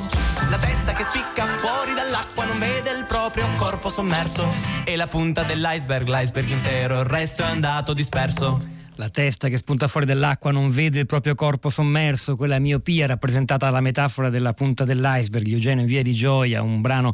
la testa che spicca fuori dall'acqua non vede il proprio corpo sommerso, e la punta dell'iceberg, l'iceberg intero, il resto è andato disperso. La testa che spunta fuori dall'acqua non vede il proprio corpo sommerso, quella miopia rappresentata dalla metafora della punta dell'iceberg, Eugenio in Via di Gioia, un brano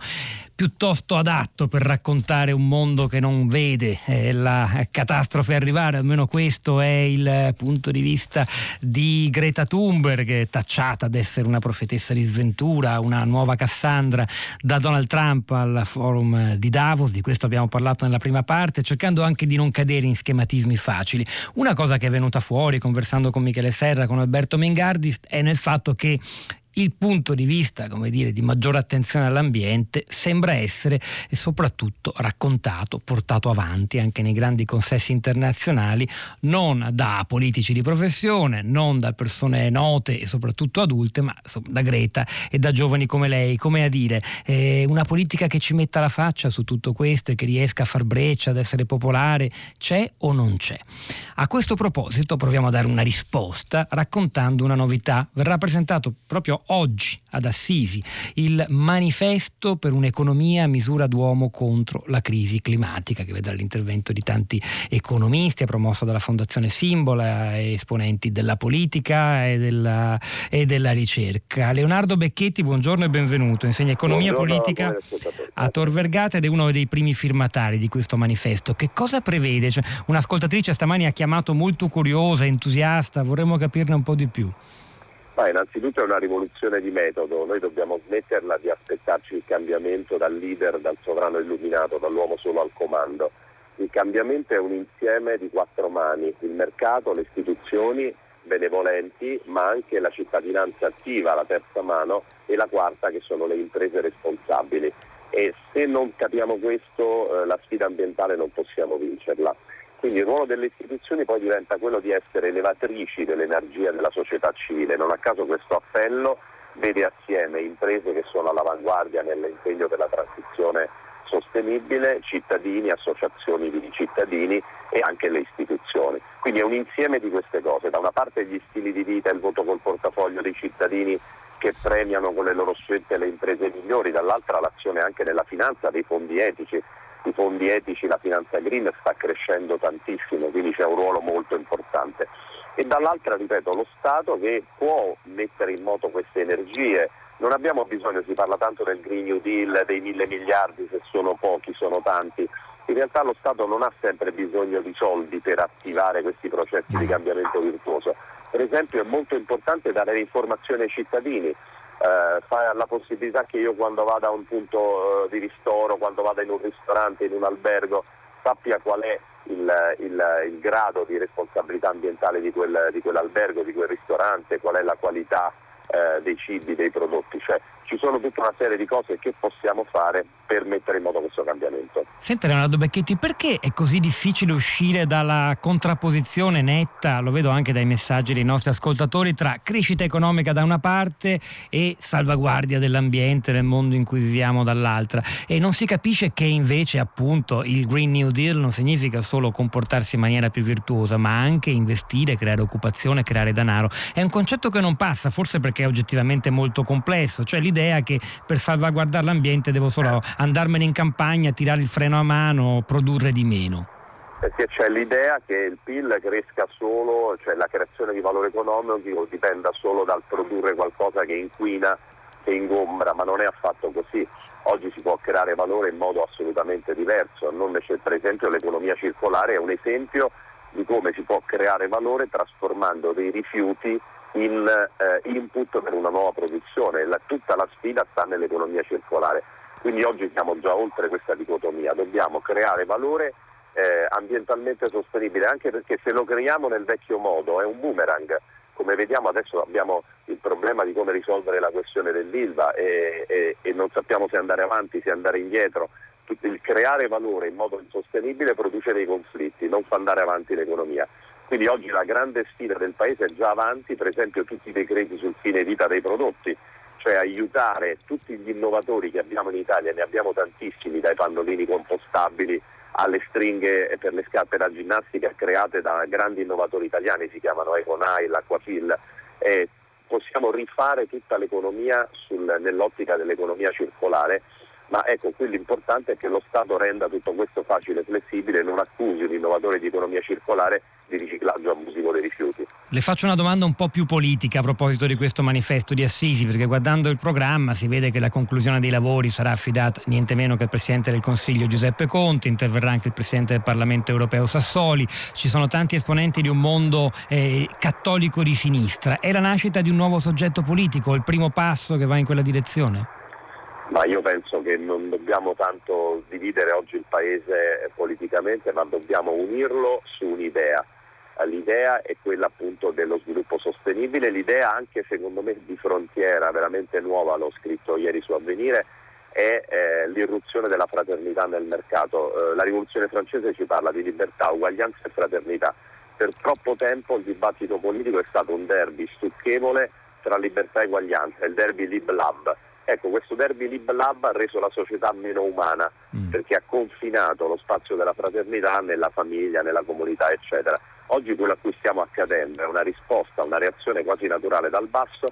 piuttosto adatto per raccontare un mondo che non vede eh, la catastrofe arrivare, almeno questo è il punto di vista di Greta Thunberg, tacciata ad essere una profetessa di sventura, una nuova Cassandra, da Donald Trump al forum di Davos. Di questo abbiamo parlato nella prima parte, cercando anche di non cadere in schematismi facili. Una cosa che è venuta fuori conversando con Michele Serra, con Alberto Mingardi, è nel fatto che il punto di vista, come dire, di maggiore attenzione all'ambiente sembra essere e soprattutto raccontato, portato avanti anche nei grandi consessi internazionali, non da politici di professione, non da persone note e soprattutto adulte, ma da Greta e da giovani come lei. Come a dire, eh, una politica che ci metta la faccia su tutto questo e che riesca a far breccia, ad essere popolare, c'è o non c'è? A questo proposito proviamo a dare una risposta raccontando una novità. Verrà presentato proprio oggi ad Assisi il manifesto per un'economia a misura d'uomo contro la crisi climatica, che vedrà l'intervento di tanti economisti, è promosso dalla Fondazione Simbola, esponenti della politica e della, e della ricerca. Leonardo Becchetti, buongiorno e benvenuto, insegna economia buongiorno, politica a Tor Vergata ed è uno dei primi firmatari di questo manifesto. Che cosa prevede? Cioè, un'ascoltatrice stamani ha chiamato molto curiosa, entusiasta, vorremmo capirne un po' di più. Ma innanzitutto è una rivoluzione di metodo, noi dobbiamo smetterla di aspettarci il cambiamento dal leader, dal sovrano illuminato, dall'uomo solo al comando. Il cambiamento è un insieme di quattro mani, il mercato, le istituzioni benevolenti, ma anche la cittadinanza attiva, la terza mano, e la quarta che sono le imprese responsabili. E se non capiamo questo, eh, la sfida ambientale non possiamo vincerla. Quindi il ruolo delle istituzioni poi diventa quello di essere elevatrici dell'energia della società civile. Non a caso questo appello vede assieme imprese che sono all'avanguardia nell'impegno della transizione sostenibile, cittadini, associazioni di cittadini e anche le istituzioni. Quindi è un insieme di queste cose. Da una parte gli stili di vita, il voto col portafoglio dei cittadini che premiano con le loro scelte le imprese migliori, dall'altra l'azione anche nella finanza dei fondi etici. I fondi etici, la finanza green sta crescendo tantissimo, quindi c'è un ruolo molto importante. E dall'altra, ripeto, lo Stato che può mettere in moto queste energie. Non abbiamo bisogno, si parla tanto del Green New Deal, dei mille miliardi, se sono pochi sono tanti. In realtà lo Stato non ha sempre bisogno di soldi per attivare questi processi di cambiamento virtuoso. Per esempio è molto importante dare informazione ai cittadini. Uh, fa la possibilità che io quando vado a un punto uh, di ristoro, quando vado in un ristorante, in un albergo, sappia qual è il, il, il grado di responsabilità ambientale di, quel, di quell'albergo, di quel ristorante, qual è la qualità uh, dei cibi, dei prodotti. Cioè ci sono tutta una serie di cose che possiamo fare per mettere in moto questo cambiamento. Senta Leonardo Becchetti, perché è così difficile uscire dalla contrapposizione netta, lo vedo anche dai messaggi dei nostri ascoltatori, tra crescita economica da una parte e salvaguardia dell'ambiente, del mondo in cui viviamo dall'altra? E non si capisce che invece appunto il Green New Deal non significa solo comportarsi in maniera più virtuosa, ma anche investire, creare occupazione, creare denaro. È un concetto che non passa, forse perché è oggettivamente molto complesso, cioè l'idea che per salvaguardare l'ambiente devo solo andarmene in campagna, tirare il freno a mano, produrre di meno. Perché c'è l'idea che il P I L cresca solo, cioè la creazione di valore economico dipenda solo dal produrre qualcosa che inquina, che ingombra, ma non è affatto così. Oggi si può creare valore in modo assolutamente diverso. Non necess- per esempio l'economia circolare è un esempio di come si può creare valore trasformando dei rifiuti in eh, input per una nuova produzione. La, tutta la sfida sta nell'economia circolare. Quindi oggi siamo già oltre questa dicotomia, dobbiamo creare valore eh, ambientalmente sostenibile, anche perché se lo creiamo nel vecchio modo è un boomerang. Come vediamo adesso abbiamo il problema di come risolvere la questione dell'Ilva e, e, e non sappiamo se andare avanti, se andare indietro. Il creare valore in modo insostenibile produce dei conflitti, non fa andare avanti l'economia. Quindi oggi la grande sfida del Paese è già avanti, per esempio tutti i decreti sul fine vita dei prodotti, cioè aiutare tutti gli innovatori che abbiamo in Italia, ne abbiamo tantissimi, dai pannolini compostabili alle stringhe per le scarpe da ginnastica create da grandi innovatori italiani, si chiamano Econail, Aquafil. Eh, possiamo rifare tutta l'economia sul, nell'ottica dell'economia circolare, ma ecco qui l'importante è che lo Stato renda tutto questo facile e flessibile e non accusi un innovatore di economia circolare di riciclaggio abusivo dei rifiuti. Le faccio una domanda un po' più politica a proposito di questo manifesto di Assisi, perché guardando il programma si vede che la conclusione dei lavori sarà affidata niente meno che al Presidente del Consiglio Giuseppe Conte, interverrà anche il Presidente del Parlamento Europeo Sassoli, ci sono tanti esponenti di un mondo eh, cattolico di sinistra. È la nascita di un nuovo soggetto politico, il primo passo che va in quella direzione? Ma io penso che non dobbiamo tanto dividere oggi il Paese politicamente, ma dobbiamo unirlo su un'idea. L'idea è quella appunto dello sviluppo sostenibile, l'idea anche secondo me di frontiera veramente nuova, l'ho scritto ieri su Avvenire, è eh, l'irruzione della fraternità nel mercato. Eh, la rivoluzione francese ci parla di libertà, uguaglianza e fraternità. Per troppo tempo il dibattito politico è stato un derby stucchevole tra libertà e uguaglianza, il derby lib-lab. Ecco, questo derby lib-lab ha reso la società meno umana, mm. perché ha confinato lo spazio della fraternità nella famiglia, nella comunità, eccetera. Oggi quello a cui stiamo accadendo è una risposta, una reazione quasi naturale dal basso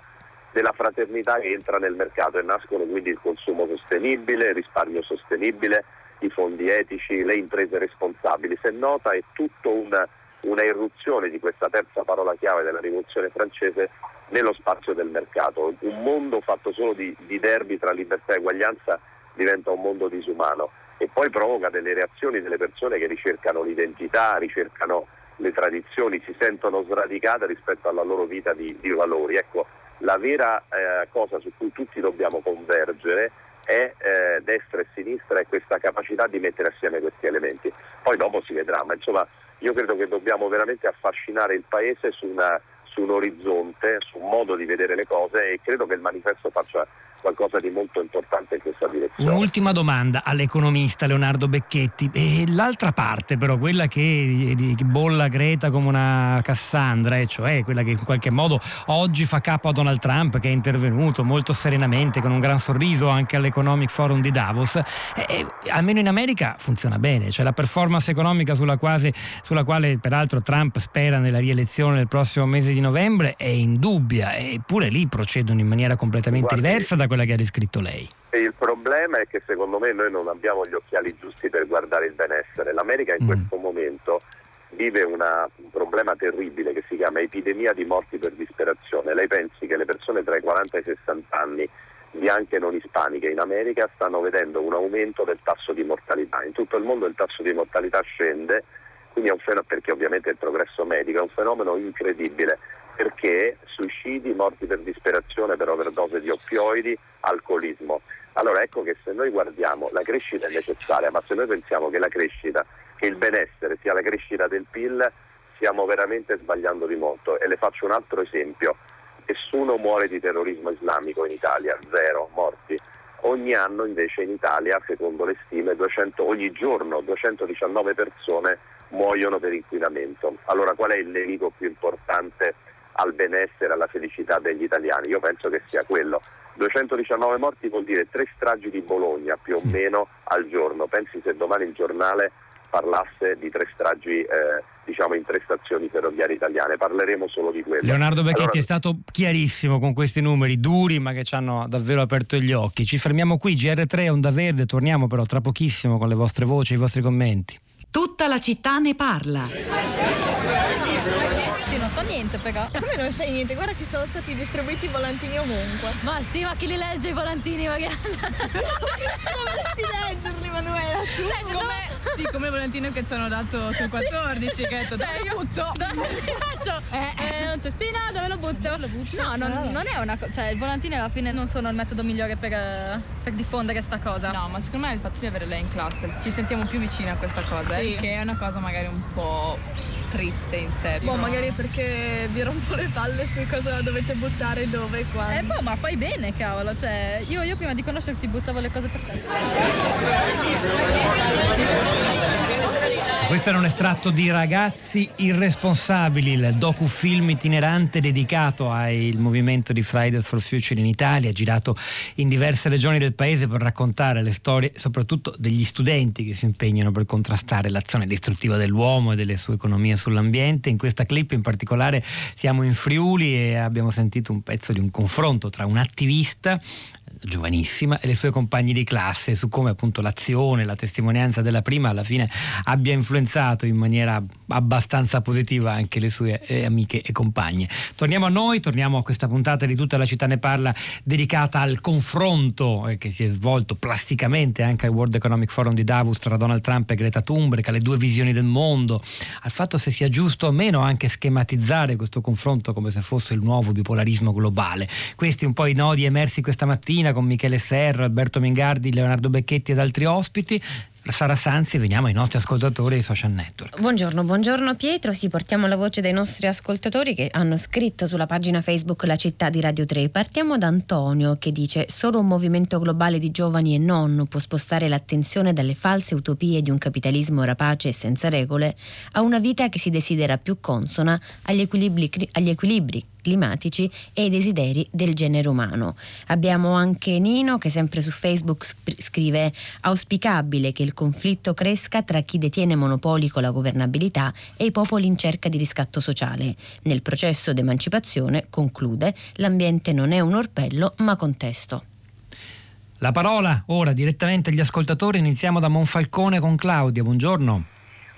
della fraternità che entra nel mercato e nascono quindi il consumo sostenibile, il risparmio sostenibile, i fondi etici, le imprese responsabili. Se nota è tutto una, una irruzione di questa terza parola chiave della rivoluzione francese nello spazio del mercato. Un mondo fatto solo di, di derby tra libertà e uguaglianza diventa un mondo disumano e poi provoca delle reazioni delle persone che ricercano l'identità, ricercano le tradizioni, si sentono sradicate rispetto alla loro vita di, di valori. Ecco, la vera eh, cosa su cui tutti dobbiamo convergere è eh, destra e sinistra e questa capacità di mettere assieme questi elementi. Poi dopo si vedrà, ma insomma io credo che dobbiamo veramente affascinare il Paese su una su un orizzonte, su un modo di vedere le cose e credo che il manifesto faccia qualcosa di molto importante in questa direzione. Un'ultima domanda all'economista Leonardo Becchetti. E l'altra parte però, quella che bolla Greta come una Cassandra, e cioè quella che in qualche modo oggi fa capo a Donald Trump, che è intervenuto molto serenamente con un gran sorriso anche all'Economic Forum di Davos, e, almeno in America funziona bene, cioè la performance economica sulla, quasi, sulla quale peraltro Trump spera nella rielezione del prossimo mese di novembre è indubbia, eppure lì procedono in maniera completamente Guardi. diversa da quella che ha descritto lei. E il problema è che secondo me noi non abbiamo gli occhiali giusti per guardare il benessere. L'America in mm. questo momento vive una, un problema terribile che si chiama epidemia di morti per disperazione. Lei pensi che le persone tra i quaranta e i sessanta anni, bianche non ispaniche in America, stanno vedendo un aumento del tasso di mortalità. In tutto il mondo il tasso di mortalità scende, quindi è un fenomeno, perché ovviamente il progresso medico è un fenomeno incredibile. Perché suicidi, morti per disperazione, per overdose di oppioidi, alcolismo. Allora ecco che se noi guardiamo, la crescita è necessaria, ma se noi pensiamo che la crescita, che il benessere sia la crescita del P I L, stiamo veramente sbagliando di molto. E le faccio un altro esempio. Nessuno muore di terrorismo islamico in Italia, zero morti. Ogni anno invece in Italia, secondo le stime, duecento, ogni giorno duecentodiciannove persone muoiono per inquinamento. Allora qual è il nemico più importante al benessere, alla felicità degli italiani? Io penso che sia quello. duecentodiciannove morti vuol dire tre stragi di Bologna più o meno al giorno. Pensi se domani il giornale parlasse di tre stragi eh, diciamo in tre stazioni ferroviarie italiane, parleremo solo di quello. Leonardo Becchetti allora... è stato chiarissimo con questi numeri duri ma che ci hanno davvero aperto gli occhi. Ci fermiamo qui, G R tre Onda Verde, torniamo però tra pochissimo con le vostre voci e i vostri commenti. Tutta la città ne parla. Non so niente però. Come non sai niente? Guarda che sono stati distribuiti i volantini ovunque. Ma sì, ma chi li legge i volantini magari? Non vorresti leggerli, Manuela. Cioè, come Sì, come il volantino che ci hanno dato sul quattordici, sì. Che hai detto, cioè, dove io lo butto? Dove li faccio? Eh, eh, un cestino, dove lo butto? Lo butto? No, non, non è una cosa, cioè il volantino alla fine non sono il metodo migliore per, per diffondere sta cosa. No, ma secondo me il fatto di avere lei in classe, ci sentiamo più vicini a questa cosa, sì. eh, che è una cosa magari un po' triste in sé. Boh, no? Magari perché vi rompo le palle su cosa dovete buttare, dove e quando. Eh, boh, ma fai bene, cavolo, cioè, io, io prima di conoscerti buttavo le cose per te. Questo era un estratto di Ragazzi Irresponsabili, il docufilm itinerante dedicato al movimento di Fridays for Future in Italia, girato in diverse regioni del paese per raccontare le storie soprattutto degli studenti che si impegnano per contrastare l'azione distruttiva dell'uomo e delle sue economie sull'ambiente. In questa clip in particolare siamo in Friuli e abbiamo sentito un pezzo di un confronto tra un attivista giovanissima e le sue compagne di classe su come appunto l'azione, la testimonianza della prima alla fine abbia influenzato in maniera abbastanza positiva anche le sue eh, amiche e compagne. Torniamo a noi, torniamo a questa puntata di Tutta la città ne parla dedicata al confronto eh, che si è svolto plasticamente anche al World Economic Forum di Davos tra Donald Trump e Greta Thunberg, alle due visioni del mondo, al fatto se sia giusto o meno anche schematizzare questo confronto come se fosse il nuovo bipolarismo globale. Questi un po' i nodi emersi questa mattina con Michele Serra, Alberto Mingardi, Leonardo Becchetti ed altri ospiti. Sara Sanzi, veniamo ai nostri ascoltatori dei social network. Buongiorno, buongiorno Pietro. Sì, portiamo la voce dei nostri ascoltatori che hanno scritto sulla pagina Facebook La Città di Radio tre. Partiamo da Antonio che dice: solo un movimento globale di giovani e non può spostare l'attenzione dalle false utopie di un capitalismo rapace e senza regole a una vita che si desidera più consona agli equilibri, agli equilibri climatici e ai desideri del genere umano. Abbiamo anche Nino che sempre su Facebook scrive: auspicabile che il conflitto cresca tra chi detiene monopoli con la governabilità e i popoli in cerca di riscatto sociale. Nel processo d'emancipazione, conclude, l'ambiente non è un orpello ma contesto. La parola ora direttamente agli ascoltatori, iniziamo da Monfalcone con Claudia. Buongiorno.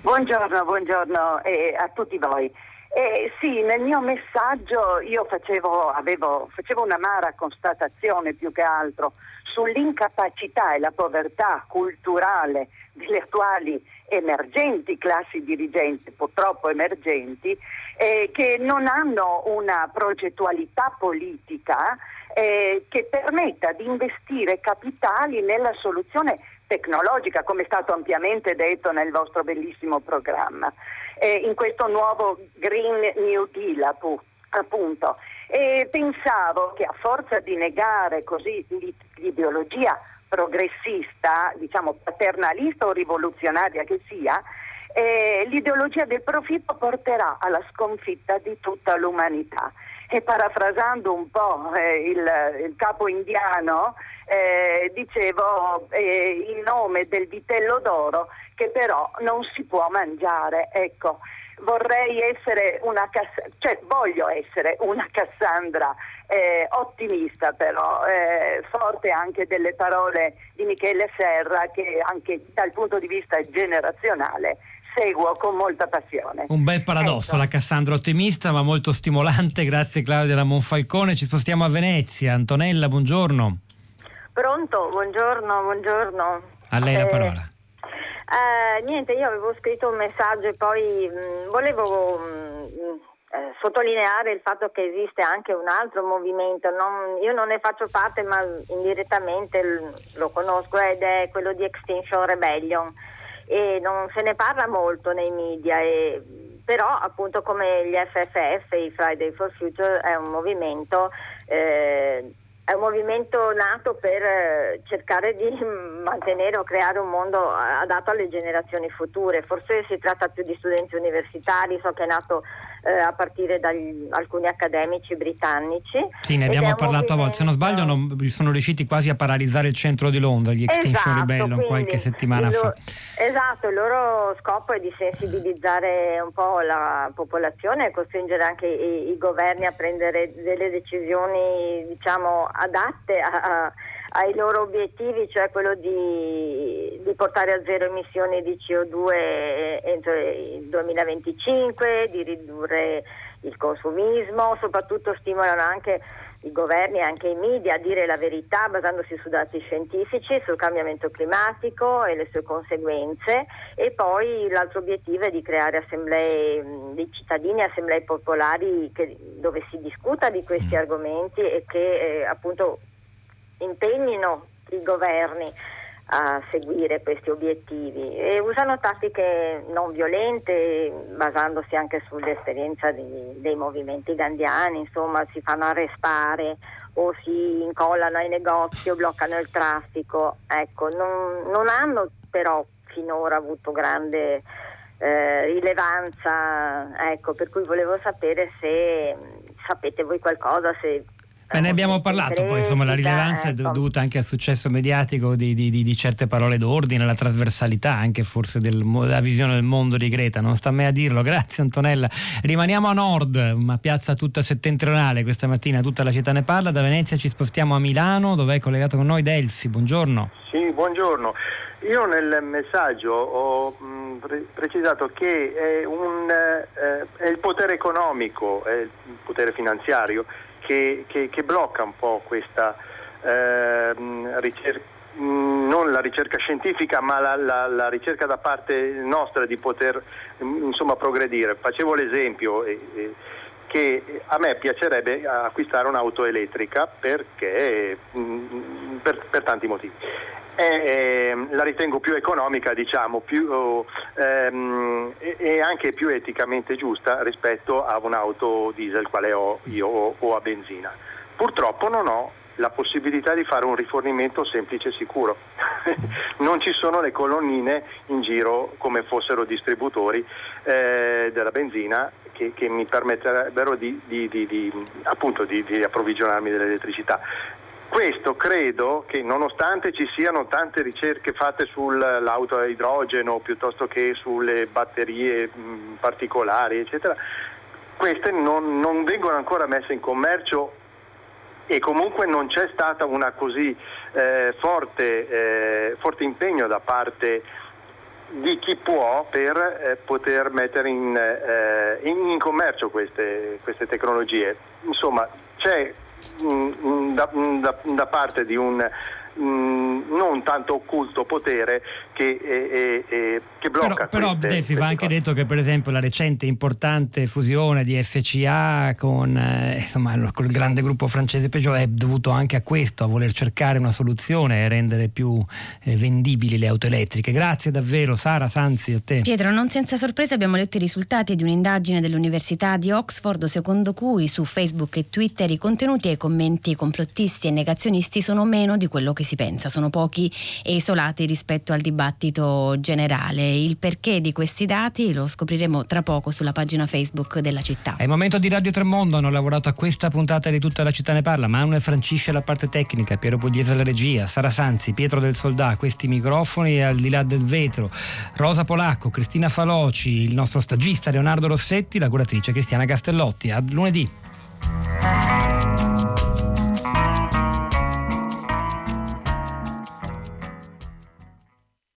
Buongiorno, buongiorno eh, a tutti voi. Eh, sì, nel mio messaggio io facevo, avevo, facevo un'amara constatazione più che altro sull'incapacità e la povertà culturale delle attuali emergenti classi dirigenti, purtroppo emergenti, eh, che non hanno una progettualità politica eh, che permetta di investire capitali nella soluzione tecnologica, come è stato ampiamente detto nel vostro bellissimo programma, eh, in questo nuovo Green New Deal appunto. Appunto. E pensavo che a forza di negare così l'ideologia progressista, diciamo paternalista o rivoluzionaria che sia, eh, l'ideologia del profitto porterà alla sconfitta di tutta l'umanità. E parafrasando un po' eh, il, il capo indiano, eh, dicevo eh, in nome del vitello d'oro che però non si può mangiare, ecco. Vorrei essere una Cass- cioè voglio essere una Cassandra eh, ottimista però, eh, forte anche delle parole di Michele Serra che anche dal punto di vista generazionale seguo con molta passione. Un bel paradosso, ecco. La Cassandra ottimista ma molto stimolante, grazie Claudia da Monfalcone. Ci spostiamo a Venezia, Antonella buongiorno. Pronto, buongiorno, buongiorno. A lei eh... la parola. Eh, niente, io avevo scritto un messaggio e poi mh, volevo mh, eh, sottolineare il fatto che esiste anche un altro movimento, non, io non ne faccio parte ma indirettamente l- lo conosco, ed è quello di Extinction Rebellion, e non se ne parla molto nei media, e, però appunto come gli F F F, i Fridays for Future, è un movimento eh, È un movimento nato per cercare di mantenere o creare un mondo adatto alle generazioni future. Forse si tratta più di studenti universitari, so che è nato eh, a partire da alcuni accademici britannici. Sì, ne abbiamo parlato movimento... a volte, se non sbaglio non, sono riusciti quasi a paralizzare il centro di Londra, gli Extinction esatto, Rebellion qualche settimana lo... fa. Esatto, il loro scopo è di sensibilizzare un po' la popolazione e costringere anche i, i governi a prendere delle decisioni, diciamo, adatte a, a, ai loro obiettivi, cioè quello di, di portare a zero emissioni di C O due entro il duemilaventicinque, di ridurre il consumismo. Soprattutto stimolano anche i governi e anche i media a dire la verità basandosi su dati scientifici sul cambiamento climatico e le sue conseguenze. E poi l'altro obiettivo è di creare assemblee dei cittadini, assemblee popolari che, dove si discuta di questi argomenti e che eh, appunto impegnino i governi a seguire questi obiettivi, e usano tattiche non violente basandosi anche sull'esperienza di, dei movimenti gandhiani. Insomma, si fanno arrestare o si incollano ai negozi o bloccano il traffico. Ecco, non, non hanno però finora avuto grande eh, rilevanza, ecco, per cui volevo sapere se sapete voi qualcosa, se... Beh, ne abbiamo parlato, poi insomma la rilevanza è dovuta anche al successo mediatico di, di, di certe parole d'ordine, alla trasversalità anche forse del, della visione del mondo di Greta. Non sta a me a dirlo, grazie Antonella. Rimaniamo a nord, una piazza tutta settentrionale questa mattina, tutta la città ne parla. Da Venezia ci spostiamo a Milano, dove è collegato con noi Delfi. Buongiorno. Sì, buongiorno. Io nel messaggio ho mh, pre- precisato che è, un, eh, è il potere economico, è il potere finanziario Che, che, che blocca un po' questa eh, ricerca, non la ricerca scientifica ma la, la, la ricerca da parte nostra di poter insomma progredire. Facevo l'esempio eh, eh, che a me piacerebbe acquistare un'auto elettrica perché mh, per, per tanti motivi. E, eh, la ritengo più economica, diciamo, più, oh, ehm, e, e anche più eticamente giusta rispetto a un'auto diesel quale ho io o, o a benzina. Purtroppo non ho la possibilità di fare un rifornimento semplice e sicuro. Non ci sono le colonnine in giro come fossero distributori eh, della benzina che, che mi permetterebbero di, di, di, di, appunto di, di approvvigionarmi dell'elettricità. Questo credo che, nonostante ci siano tante ricerche fatte sull'auto a idrogeno piuttosto che sulle batterie mh, particolari, eccetera, queste non, non vengono ancora messe in commercio, e comunque non c'è stata una così eh, forte, eh, forte impegno da parte di chi può per eh, poter mettere in, eh, in, in commercio queste, queste tecnologie. Insomma, c'è Da, da, da parte di un mh, non tanto occulto potere che, eh, eh, che blocca. Però, però Delfi, va anche detto che per esempio la recente importante fusione di F C A con eh, insomma col grande gruppo francese Peugeot è dovuto anche a questo, a voler cercare una soluzione e rendere più eh, vendibili le auto elettriche. Grazie davvero Sara Sanzi, a te. Pietro, non senza sorpresa abbiamo letto i risultati di un'indagine dell'Università di Oxford secondo cui su Facebook e Twitter i contenuti e i commenti complottisti e negazionisti sono meno di quello che si pensa, sono pochi e isolati rispetto al dibattito generale. Il perché di questi dati lo scopriremo tra poco sulla pagina Facebook della città. È il momento di Radio Tre Mondo. Hanno lavorato a questa puntata di Tutta la città ne parla Manuel Francisce alla parte tecnica, Piero Pugliese alla regia, Sara Sanzi, Pietro del Soldato, questi microfoni al di là del vetro, Rosa Polacco, Cristina Faloci, il nostro stagista Leonardo Rossetti, la curatrice Cristiana Castellotti. A lunedì.